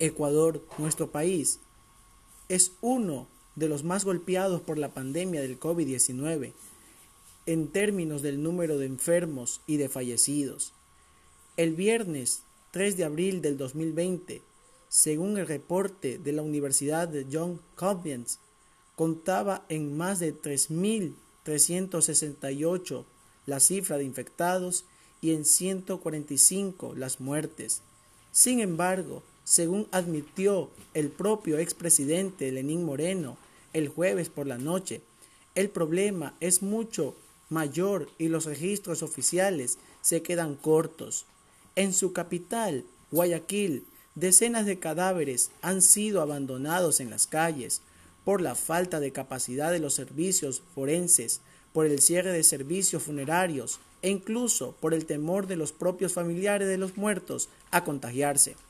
Ecuador, nuestro país, es uno de los más golpeados por la pandemia del COVID-19 en términos del número de enfermos y de fallecidos. El viernes 3 de abril del 2020, según el reporte de la Universidad de Johns Hopkins, contaba en más de 3.368 la cifra de infectados y en 145 las muertes. Sin embargo, según admitió el propio expresidente Lenín Moreno el jueves por la noche, el problema es mucho mayor y los registros oficiales se quedan cortos. En su capital, Guayaquil, decenas de cadáveres han sido abandonados en las calles por la falta de capacidad de los servicios forenses, por el cierre de servicios funerarios e incluso por el temor de los propios familiares de los muertos a contagiarse.